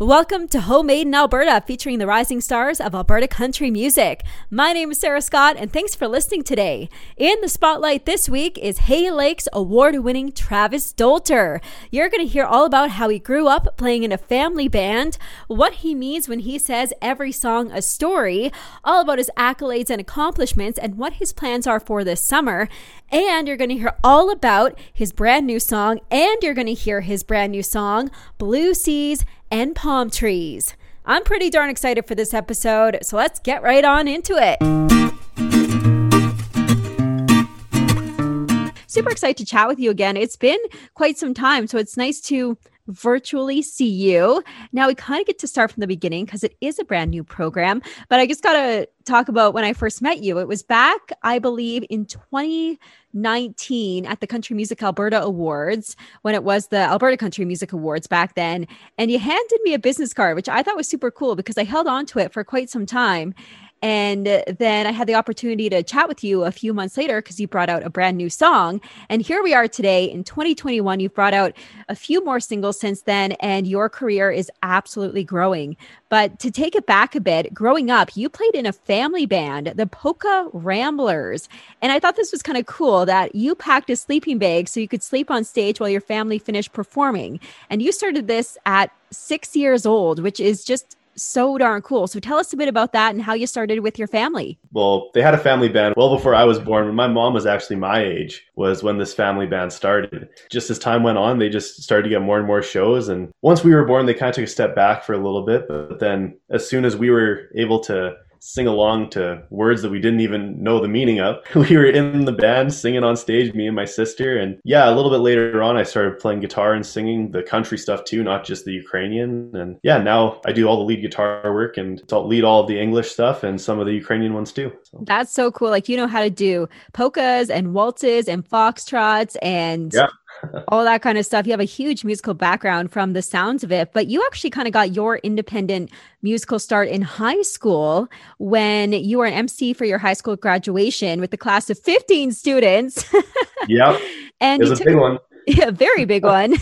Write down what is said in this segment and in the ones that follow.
Welcome to Homemade in Alberta, featuring the rising stars of Alberta country music. My name is Sarah Scott, and thanks for listening today. In the spotlight this week is Hay Lakes award-winning Travis Dolter. You're going to hear all about how he grew up playing in a family band, what he means when he says every song a story, all about his accolades and accomplishments, and what his plans are for this summer. And you're going to hear all about his brand new song, Blue Seas and Palm Trees. I'm pretty darn excited for this episode, so let's get right on into it. Super excited to chat with you again. It's been quite some time, so it's nice to virtually see you. Now we kind of get to start from the beginning because it is a brand new program, but I just got to talk about when I first met you. It was back, I believe, in 2019 at the Country Music Alberta Awards, when it was the Alberta Country Music Awards back then. And you handed me a business card, which I thought was super cool because I held on to it for quite some time. And then I had the opportunity to chat with you a few months later because you brought out a brand new song. And here we are today in 2021. You've brought out a few more singles since then, and your career is absolutely growing. But to take it back a bit, growing up, you played in a family band, the Polka Ramblers. And I thought this was kind of cool that you packed a sleeping bag so you could sleep on stage while your family finished performing. And you started this at 6 years old, which is just so darn cool. So tell us a bit about that and how you started with your family. Well, they had a family band well before I was born. When my mom was actually my age was when this family band started. Just as time went on, they just started to get more and more shows. And once we were born, they kind of took a step back for a little bit. But then as soon as we were able to sing along to words that we didn't even know the meaning of, we were in the band singing on stage, me and my sister. And yeah, a little bit later on, I started playing guitar and singing the country stuff too, not just the Ukrainian. And yeah, now I do all the lead guitar work and lead all of the English stuff and some of the Ukrainian ones too. So. That's so cool. Like, you know how to do polkas and waltzes and foxtrots and yeah. All that kind of stuff. You have a huge musical background from the sounds of it, but you actually kind of got your independent musical start in high school when you were an MC for your high school graduation with the class of 15 students. Yep. And it was a big one. Yeah, very big one.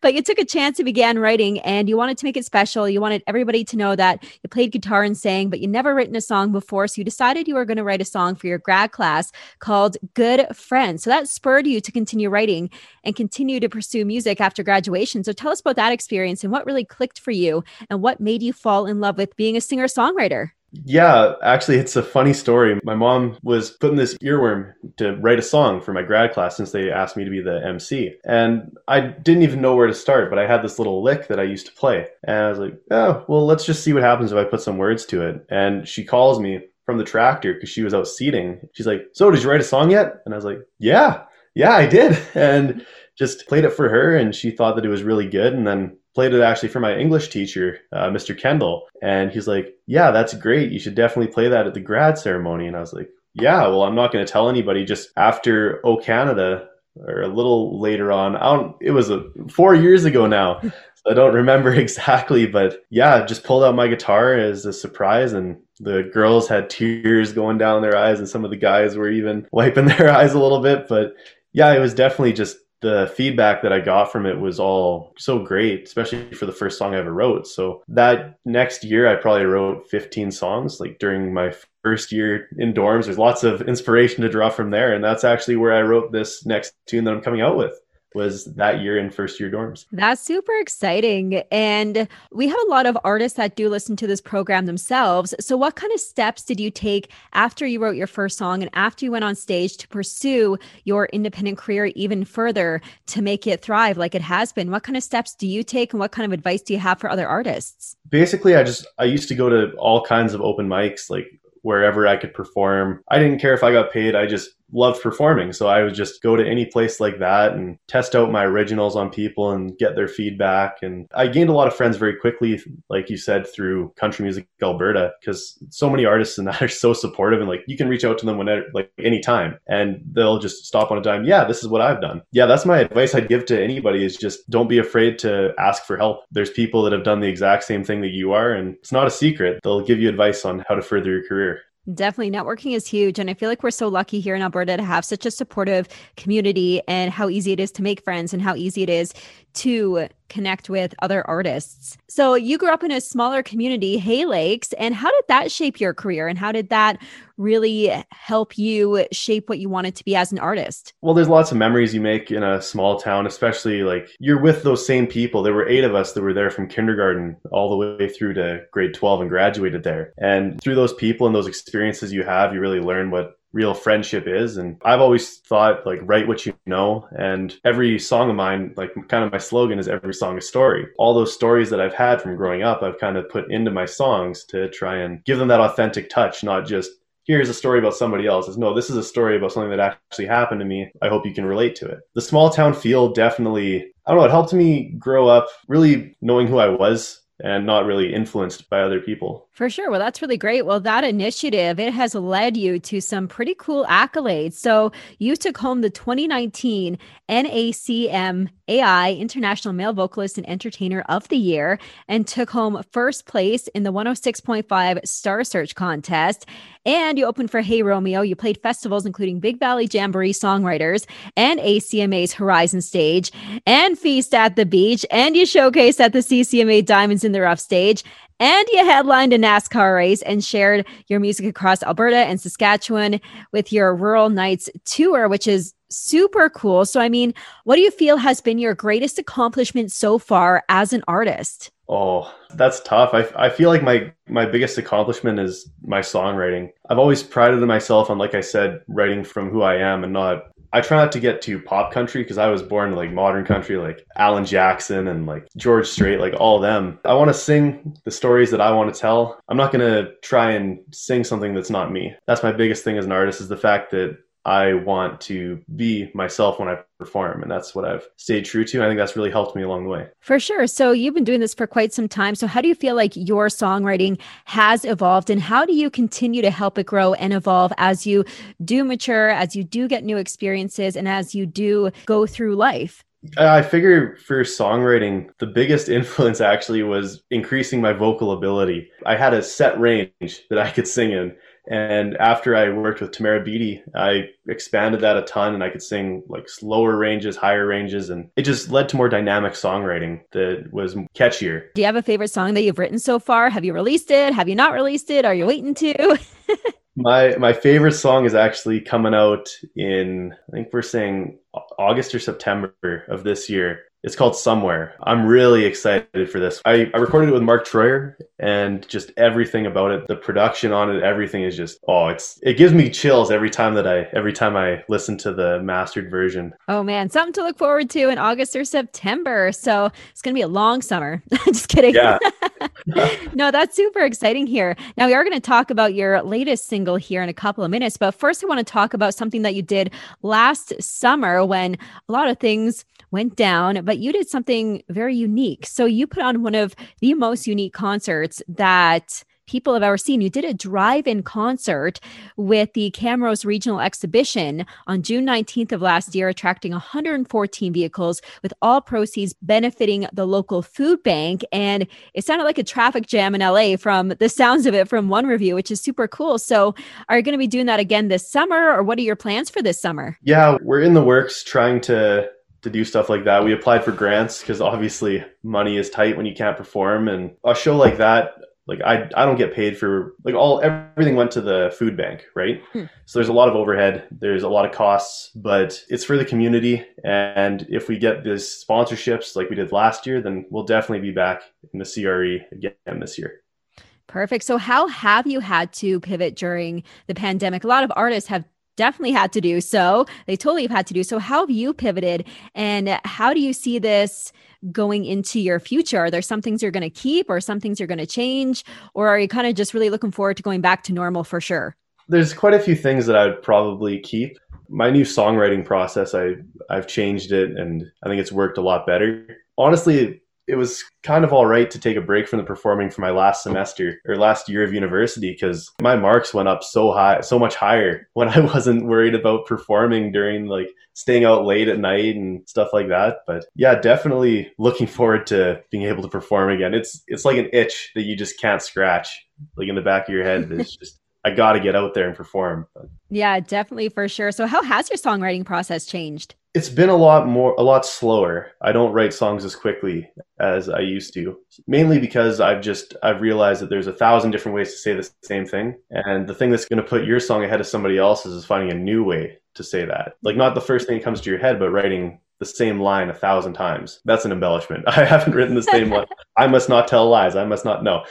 But you took a chance and began writing, and you wanted to make it special. You wanted everybody to know that you played guitar and sang, but you never written a song before. So you decided you were going to write a song for your grad class called Good Friends. So that spurred you to continue writing and continue to pursue music after graduation. So tell us about that experience and what really clicked for you and what made you fall in love with being a singer-songwriter. Yeah, actually, it's a funny story. My mom was putting this earworm to write a song for my grad class since they asked me to be the MC. And I didn't even know where to start, but I had this little lick that I used to play. And I was like, oh, well, let's just see what happens if I put some words to it. And she calls me from the tractor because she was out seeding. She's like, so did you write a song yet? And I was like, yeah, I did. And just played it for her. And she thought that it was really good. And then played it actually for my English teacher, Mr. Kendall. And he's like, yeah, that's great. You should definitely play that at the grad ceremony. And I was like, yeah, well, I'm not going to tell anybody. Just after O Canada, or a little later on, it was 4 years ago now. So I don't remember exactly, but yeah, just pulled out my guitar as a surprise. And the girls had tears going down their eyes. And some of the guys were even wiping their eyes a little bit. But yeah, it was definitely just the feedback that I got from it was all so great, especially for the first song I ever wrote. So that next year, I probably wrote 15 songs. Like during my first year in dorms, there's lots of inspiration to draw from there. And that's actually where I wrote this next tune that I'm coming out with. Was that year in first year dorms. That's super exciting. And we have a lot of artists that do listen to this program themselves. So what kind of steps did you take after you wrote your first song and after you went on stage to pursue your independent career even further to make it thrive like it has been? What kind of steps do you take and what kind of advice do you have for other artists? Basically, I used to go to all kinds of open mics, like wherever I could perform. I didn't care if I got paid. I just loved performing. So I would just go to any place like that and test out my originals on people and get their feedback. And I gained a lot of friends very quickly, like you said, through Country Music Alberta, because so many artists in that are so supportive and like you can reach out to them whenever, like any time, and they'll just stop on a dime. Yeah, this is what I've done. Yeah, that's my advice I'd give to anybody is just don't be afraid to ask for help. There's people that have done the exact same thing that you are, and it's not a secret. They'll give you advice on how to further your career. Definitely. Networking is huge. And I feel like we're so lucky here in Alberta to have such a supportive community and how easy it is to make friends and how easy it is to connect with other artists. So you grew up in a smaller community, Hay Lakes, and how did that shape your career? And how did that really help you shape what you wanted to be as an artist? Well, there's lots of memories you make in a small town, especially like you're with those same people. There were 8 of us that were there from kindergarten all the way through to grade 12 and graduated there. And through those people and those experiences you have, you really learn what real friendship is. And I've always thought, like, write what you know. And every song of mine, like, kind of my slogan is every song a story. All those stories that I've had from growing up, I've kind of put into my songs to try and give them that authentic touch, not just here's a story about somebody else. It's no, this is a story about something that actually happened to me. I hope you can relate to it. The small town feel definitely, I don't know, it helped me grow up really knowing who I was and not really influenced by other people. For sure. Well, that's really great. Well, that initiative, it has led you to some pretty cool accolades. So you took home the 2019 NACM AI International Male Vocalist and Entertainer of the Year and took home first place in the 106.5 Star Search Contest. And you opened for Hey Romeo. You played festivals, including Big Valley Jamboree Songwriters and ACMA's Horizon Stage and Feast at the Beach. And you showcased at the CCMA Diamonds in the Rough stage, and you headlined a NASCAR race and shared your music across Alberta and Saskatchewan with your Rural Nights tour, which is super cool. So, I mean, what do you feel has been your greatest accomplishment so far as an artist? Oh, that's tough. I feel like my biggest accomplishment is my songwriting. I've always prided myself on, like I said, writing from who I am and not... I try not to get too pop country because I was born to like modern country, like Alan Jackson and like George Strait, like all of them. I want to sing the stories that I want to tell. I'm not going to try and sing something that's not me. That's my biggest thing as an artist, is the fact that I want to be myself when I perform. And that's what I've stayed true to. I think that's really helped me along the way. For sure. So you've been doing this for quite some time. So how do you feel like your songwriting has evolved, and how do you continue to help it grow and evolve as you do mature, as you do get new experiences, and as you do go through life? I figure for songwriting, the biggest influence actually was increasing my vocal ability. I had a set range that I could sing in. And after I worked with Tamara Beattie, I expanded that a ton, and I could sing like slower ranges, higher ranges, and it just led to more dynamic songwriting that was catchier. Do you have a favorite song that you've written so far? Have you released it? Have you not released it? Are you waiting to? My favorite song is actually coming out in, I think we're saying August or September of this year. It's called Somewhere. I'm really excited for this. I recorded it with Mark Troyer, and just everything about it, the production on it, everything is just, oh, it gives me chills every time I listen to the mastered version. Oh man, something to look forward to in August or September. So it's going to be a long summer. Just kidding. Yeah. No, that's super exciting here. Now we are going to talk about your latest single here in a couple of minutes, but first I want to talk about something that you did last summer when a lot of things went down, but you did something very unique. So you put on one of the most unique concerts that people have ever seen. You did a drive-in concert with the Camrose Regional Exhibition on June 19th of last year, attracting 114 vehicles, with all proceeds benefiting the local food bank. And it sounded like a traffic jam in LA from the sounds of it from one review, which is super cool. So are you going to be doing that again this summer, or what are your plans for this summer? Yeah, we're in the works trying to do stuff like that. We applied for grants because obviously money is tight when you can't perform, and a show like that, like I don't get paid for, like, everything went to the food bank, right? So there's a lot of overhead, there's a lot of costs, but it's for the community. And if we get these sponsorships like we did last year, then we'll definitely be back in the CRE again this year. Perfect. So how have you had to pivot during the pandemic? A lot of artists have definitely had to do so. They totally have had to do so. How have you pivoted, and how do you see this going into your future? Are there some things you're going to keep, or some things you're going to change, or are you kind of just really looking forward to going back to normal for sure? There's quite a few things that I would probably keep. My new songwriting process, I've changed it, and I think it's worked a lot better. Honestly, it was kind of all right to take a break from the performing for my last semester or last year of university, because my marks went up so high, so much higher when I wasn't worried about performing during like staying out late at night and stuff like that. But yeah, definitely looking forward to being able to perform again. It's like an itch that you just can't scratch, like in the back of your head. It's just I got to get out there and perform. Yeah, definitely, for sure. So how has your songwriting process changed? It's been a lot slower. I don't write songs as quickly as I used to, mainly because I've realized that there's 1,000 different ways to say the same thing. And the thing that's going to put your song ahead of somebody else's is finding a new way to say that. Like, not the first thing that comes to your head, but writing the same line 1,000 times. That's an embellishment. I haven't written the same one. I must not tell lies. I must not know.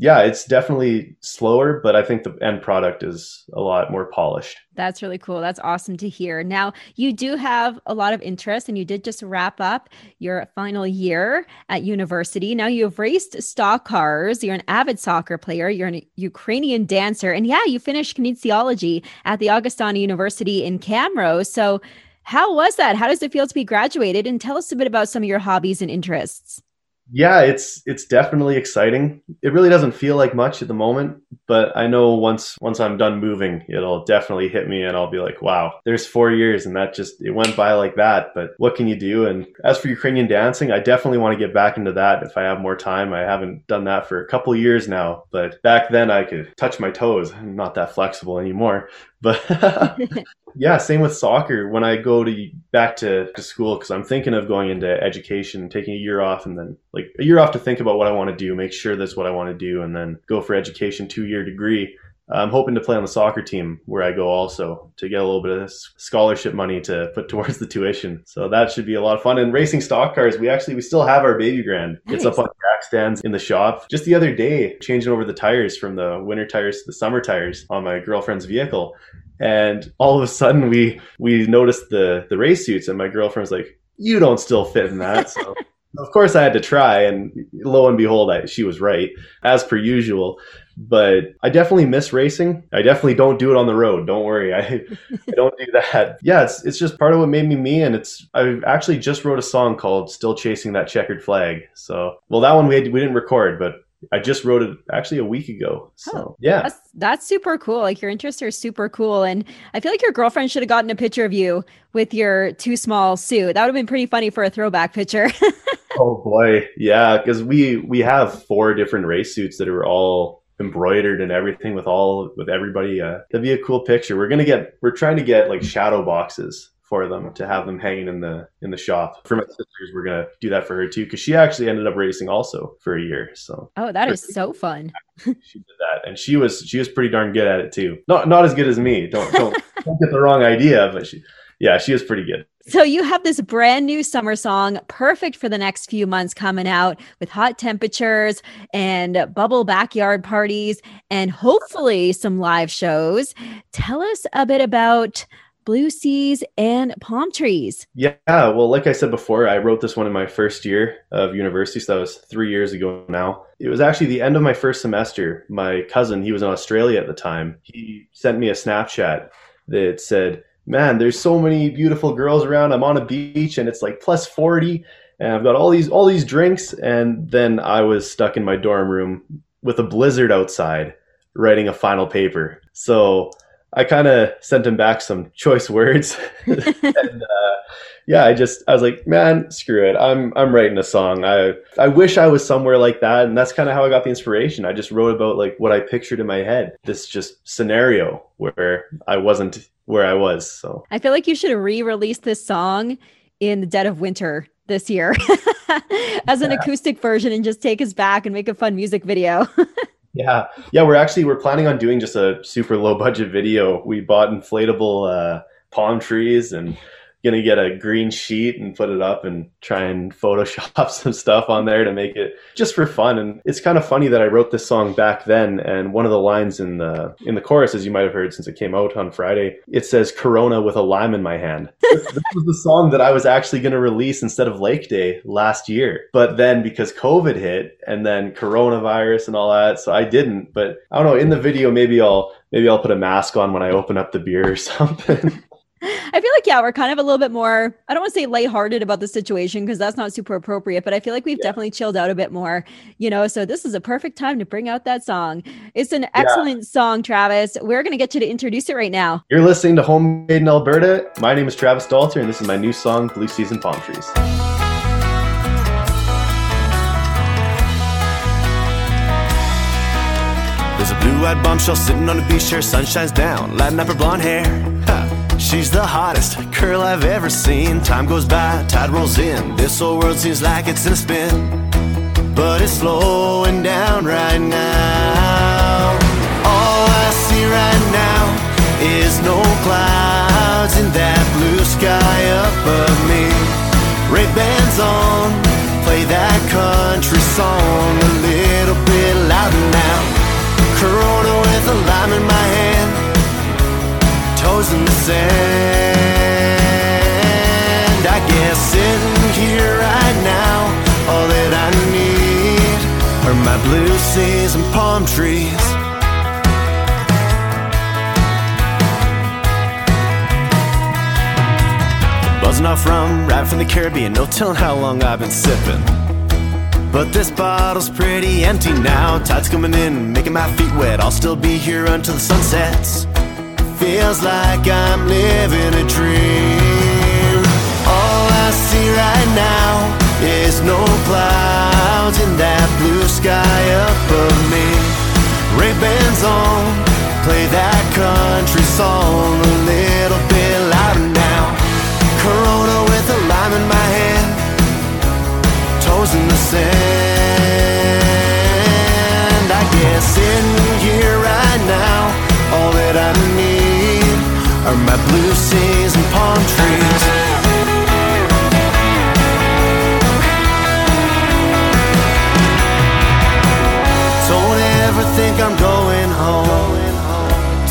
Yeah, it's definitely slower, but I think the end product is a lot more polished. That's really cool. That's awesome to hear. Now, you do have a lot of interest, and you did just wrap up your final year at university. Now, you've raced stock cars. You're an avid soccer player. You're a Ukrainian dancer. And yeah, you finished kinesiology at the Augustana University in Camrose. So how was that? How does it feel to be graduated? And tell us a bit about some of your hobbies and interests. Yeah, it's definitely exciting. It really doesn't feel like much at the moment, but I know once I'm done moving, it'll definitely hit me and I'll be like, wow, there's 4 years and it went by like that, but what can you do? And as for Ukrainian dancing, I definitely want to get back into that if I have more time. I haven't done that for a couple years now, but back then I could touch my toes. I'm not that flexible anymore, but yeah, same with soccer. When I go back to school, because I'm thinking of going into education, taking a year off, and then like a year off to think about what I want to do, make sure that's what I want to do, and then go for education, 2-year degree. I'm hoping to play on the soccer team where I go also to get a little bit of scholarship money to put towards the tuition. So that should be a lot of fun. And racing stock cars, we still have our baby grand. Nice. It's up on track stands in the shop. Just the other day, changing over the tires from the winter tires to the summer tires on my girlfriend's vehicle. And all of a sudden we noticed the race suits, and my girlfriend's like, you don't still fit in that. So of course I had to try, and lo and behold, she was right as per usual. But I definitely miss racing. I definitely don't do it on the road. Don't worry. I don't do that. Yeah, it's just part of what made me, and I actually just wrote a song called Still Chasing That Checkered Flag. So, well, that one we didn't record, but I just wrote it actually a week ago. So, yeah. That's super cool. Like, your interests are super cool. And I feel like your girlfriend should have gotten a picture of you with your too small suit. That would have been pretty funny for a throwback picture. Oh boy. Yeah. Cause we have 4 different race suits that are all embroidered and everything with everybody. That'd be a cool picture. We're trying to get like shadow boxes for them to have them hanging in the shop. For my sisters, we're going to do that for her too, because she actually ended up racing also for a year. So is so fun. She did that, and she was pretty darn good at it too. Not as good as me. Don't get the wrong idea, but she was pretty good. So you have this brand new summer song, perfect for the next few months, coming out with hot temperatures and bubble backyard parties and hopefully some live shows. Tell us a bit about Blue Seas and Palm Trees. Yeah, well, like I said before, I wrote this one in my first year of university, so that was 3 years ago now. It was actually the end of my first semester. My cousin, he was in Australia at the time, he sent me a Snapchat that said, man, there's so many beautiful girls around. I'm on a beach and it's like +40 and I've got all these drinks. And then I was stuck in my dorm room with a blizzard outside writing a final paper. So I kind of sent him back some choice words. I was like, man, screw it. I'm writing a song. I wish I was somewhere like that. And that's kind of how I got the inspiration. I just wrote about like what I pictured in my head, this just scenario where I wasn't where I was. So I feel like you should re-release this song in the dead of winter this year as an acoustic version, and just take us back and make a fun music video. Yeah. We're planning on doing just a super low budget video. We bought inflatable palm trees and gonna get a green sheet and put it up and try and Photoshop some stuff on there to make it just for fun. And it's kind of funny that I wrote this song back then. And one of the lines in the chorus, as you might have heard since it came out on Friday, it says Corona with a lime in my hand. This was the song that I was actually going to release instead of Lake Day last year. But then because COVID hit and then coronavirus and all that, so I didn't. But I don't know, in the video, maybe I'll put a mask on when I open up the beer or something. I feel like, yeah, we're kind of a little bit more, I don't want to say lighthearted about the situation because that's not super appropriate, but I feel like we've definitely chilled out a bit more, so this is a perfect time to bring out that song. It's an excellent song, Travis. We're going to get you to introduce it right now. You're listening to Homemade in Alberta. My name is Travis Dolter, and this is my new song, Blue Seas and Palm Trees. The There's a blue-eyed bombshell sitting on a beach chair, sun shines down, lighting up her blonde hair. Ha, she's the hottest curl I've ever seen. Time goes by, tide rolls in, this whole world seems like it's in a spin, but it's slowing down right now. All I see right now is no clouds in that blue sky above me. Ray-Bans on, play that country song a little bit louder now. Corona with a lime in my hand, toes in the sand. I guess sitting here right now, all that I need are my blue seas and palm trees. Buzzing off rum, right from the Caribbean, no telling how long I've been sipping, but this bottle's pretty empty now. Tide's coming in, making my feet wet. I'll still be here until the sun sets. Feels like I'm living a dream. All I see right now is no clouds in that blue sky above me. Ray-Bans on, play that country song a little bit louder now. Corona with a lime in my hand, toes in the sand. I guess sitting here right now, all that I need are my blue seas and palm trees. Don't ever think I'm going home.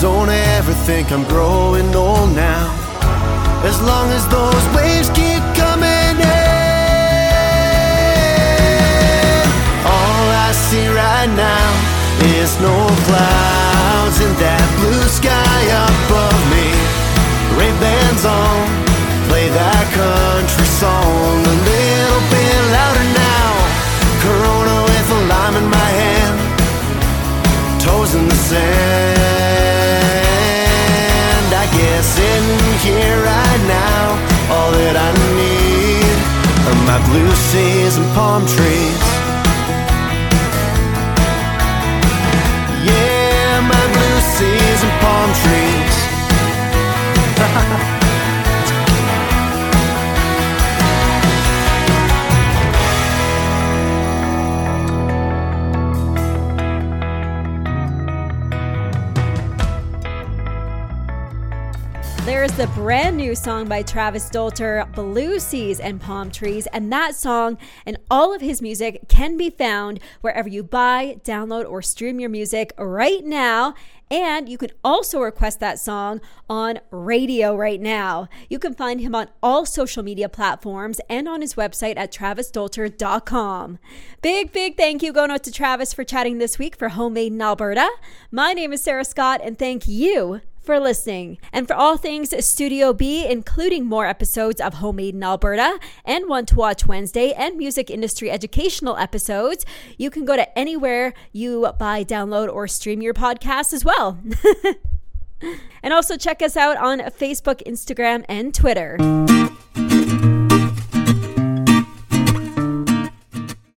Don't ever think I'm growing old now. As long as those waves keep coming in, all I see right now is no clouds in that blue sky above me. Ray-Bans on, play that country song a little bit louder now. Corona with a lime in my hand, toes in the sand. I guess in here right now, all that I need are my blue seas and palm trees. Yeah, my blue seas and palm trees. The brand new song by Travis Dolter, Blue Seas and Palm Trees, and that song and all of his music can be found wherever you buy, download, or stream your music right now. And you can also request that song on radio right now. You can find him on all social media platforms and on his website at travisdolter.com. Big thank you going out to Travis for chatting this week for Homemade in Alberta. My name is Sarah Scott, and thank you for listening. And for all things Studio B, including more episodes of Homemade in Alberta and Want to Watch Wednesday and music industry educational episodes, you can go to anywhere you buy, download, or stream your podcasts as well. And also check us out on Facebook, Instagram, and Twitter.